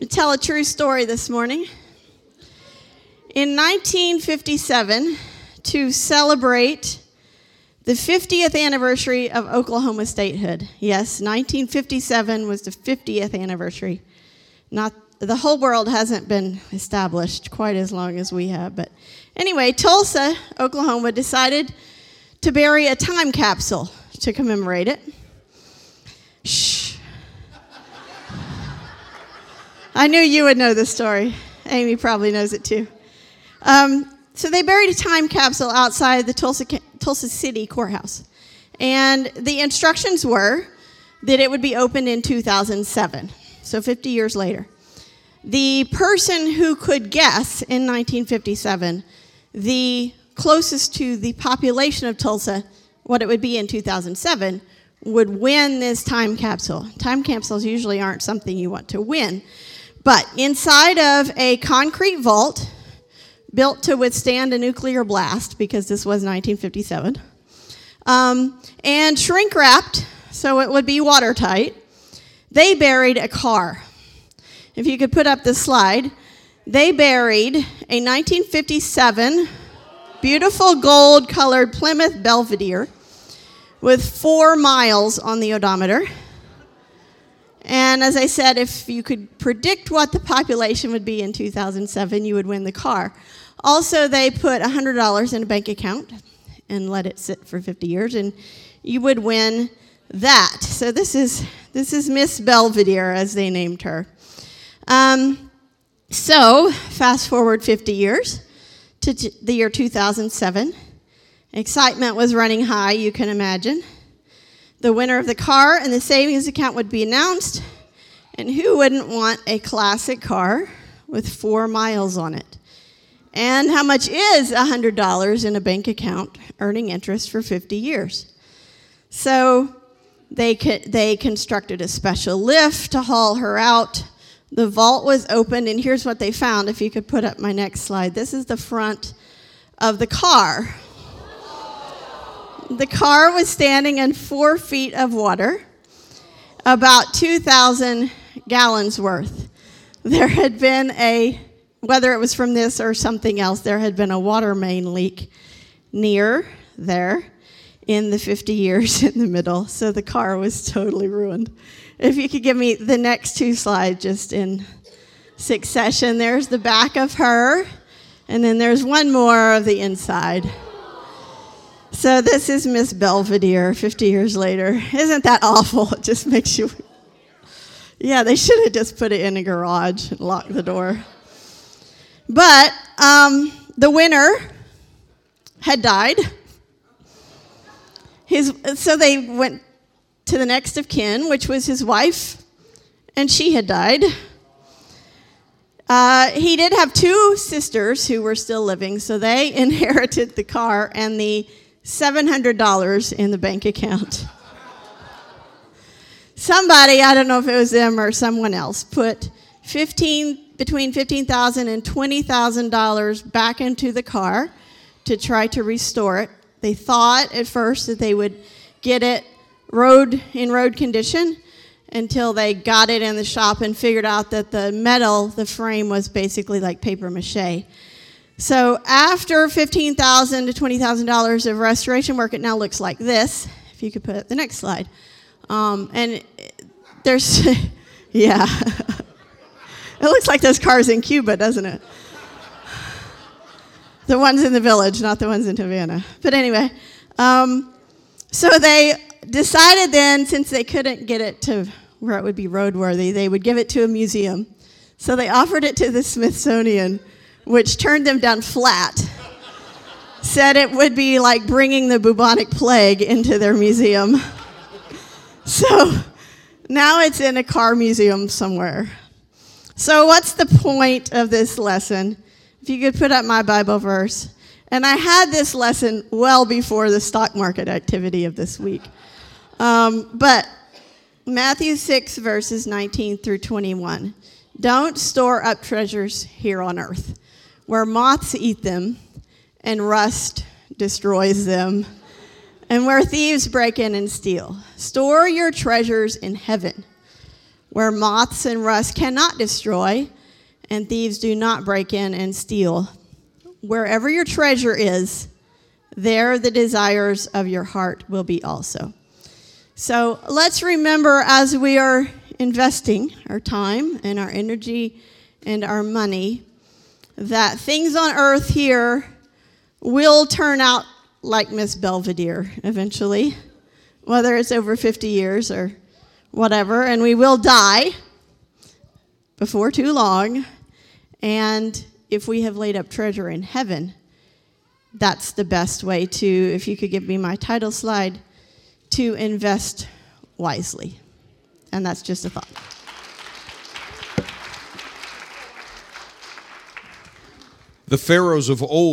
to tell a true story this morning. In 1957, to celebrate the 50th anniversary of Oklahoma statehood. Yes, 1957 was the 50th anniversary. The whole world hasn't been established quite as long as we have, but anyway, Tulsa, Oklahoma decided to bury a time capsule to commemorate it. Shh. I knew you would know this story. Amy probably knows it too. So they buried a time capsule outside the Tulsa City Courthouse. And the instructions were that it would be opened in 2007, so 50 years later. The person who could guess in 1957 the closest to the population of Tulsa what it would be in 2007 would win this time capsule. Time capsules usually aren't something you want to win. But inside of a concrete vault built to withstand a nuclear blast, because this was 1957, and shrink-wrapped so it would be watertight, they buried a car. If you could put up this slide, they buried a 1957 beautiful gold-colored Plymouth Belvedere with 4 miles on the odometer. And as I said, if you could predict what the population would be in 2007, you would win the car. Also, they put $100 in a bank account and let it sit for 50 years, and you would win that. So this is Miss Belvedere, as they named her. So fast forward 50 years to the year 2007. Excitement was running high, you can imagine. The winner of the car and the savings account would be announced, and who wouldn't want a classic car with 4 miles on it? And how much is $100 in a bank account earning interest for 50 years? So they constructed a special lift to haul her out. The vault was opened, and here's what they found. If you could put up my next slide. This is the front of the car. The car was standing in 4 feet of water, about 2,000 gallons worth. There had been whether it was from this or something else, there had been a water main leak near there in the 50 years in the middle. So the car was totally ruined. If you could give me the next two slides just in succession. There's the back of her, and then there's one more of the inside. So this is Miss Belvedere 50 years later. Isn't that awful? It just makes you... Yeah, they should have just put it in a garage and locked the door. But the winner had died. So they went to the next of kin, which was his wife, and she had died. He did have two sisters who were still living, so they inherited the car and the $700 in the bank account. Somebody, I don't know if it was them or someone else, put between $15,000 and $20,000 back into the car to try to restore it. They thought at first that they would get it in road condition until they got it in the shop and figured out that the frame was basically like paper mache. So after $15,000 to $20,000 of restoration work, it now looks like this. If you could put up the next slide. And there's, yeah. It looks like those cars in Cuba, doesn't it? The ones in the village, not the ones in Havana. But anyway, so they decided then, since they couldn't get it to where it would be roadworthy, they would give it to a museum. So they offered it to the Smithsonian, which turned them down flat, said it would be like bringing the bubonic plague into their museum. So now it's in a car museum somewhere. So what's the point of this lesson? If you could put up my Bible verse. And I had this lesson well before the stock market activity of this week. But Matthew 6, verses 19 through 21. Don't store up treasures here on earth, where moths eat them and rust destroys them, and where thieves break in and steal. Store your treasures in heaven, where moths and rust cannot destroy, and thieves do not break in and steal. Wherever your treasure is, there the desires of your heart will be also. So let's remember, as we are investing our time and our energy and our money, that things on earth here will turn out like Miss Belvedere eventually, whether it's over 50 years or whatever, and we will die before too long. And if we have laid up treasure in heaven, that's the best way to, if you could give me my title slide, to invest wisely. And that's just a thought. The pharaohs of old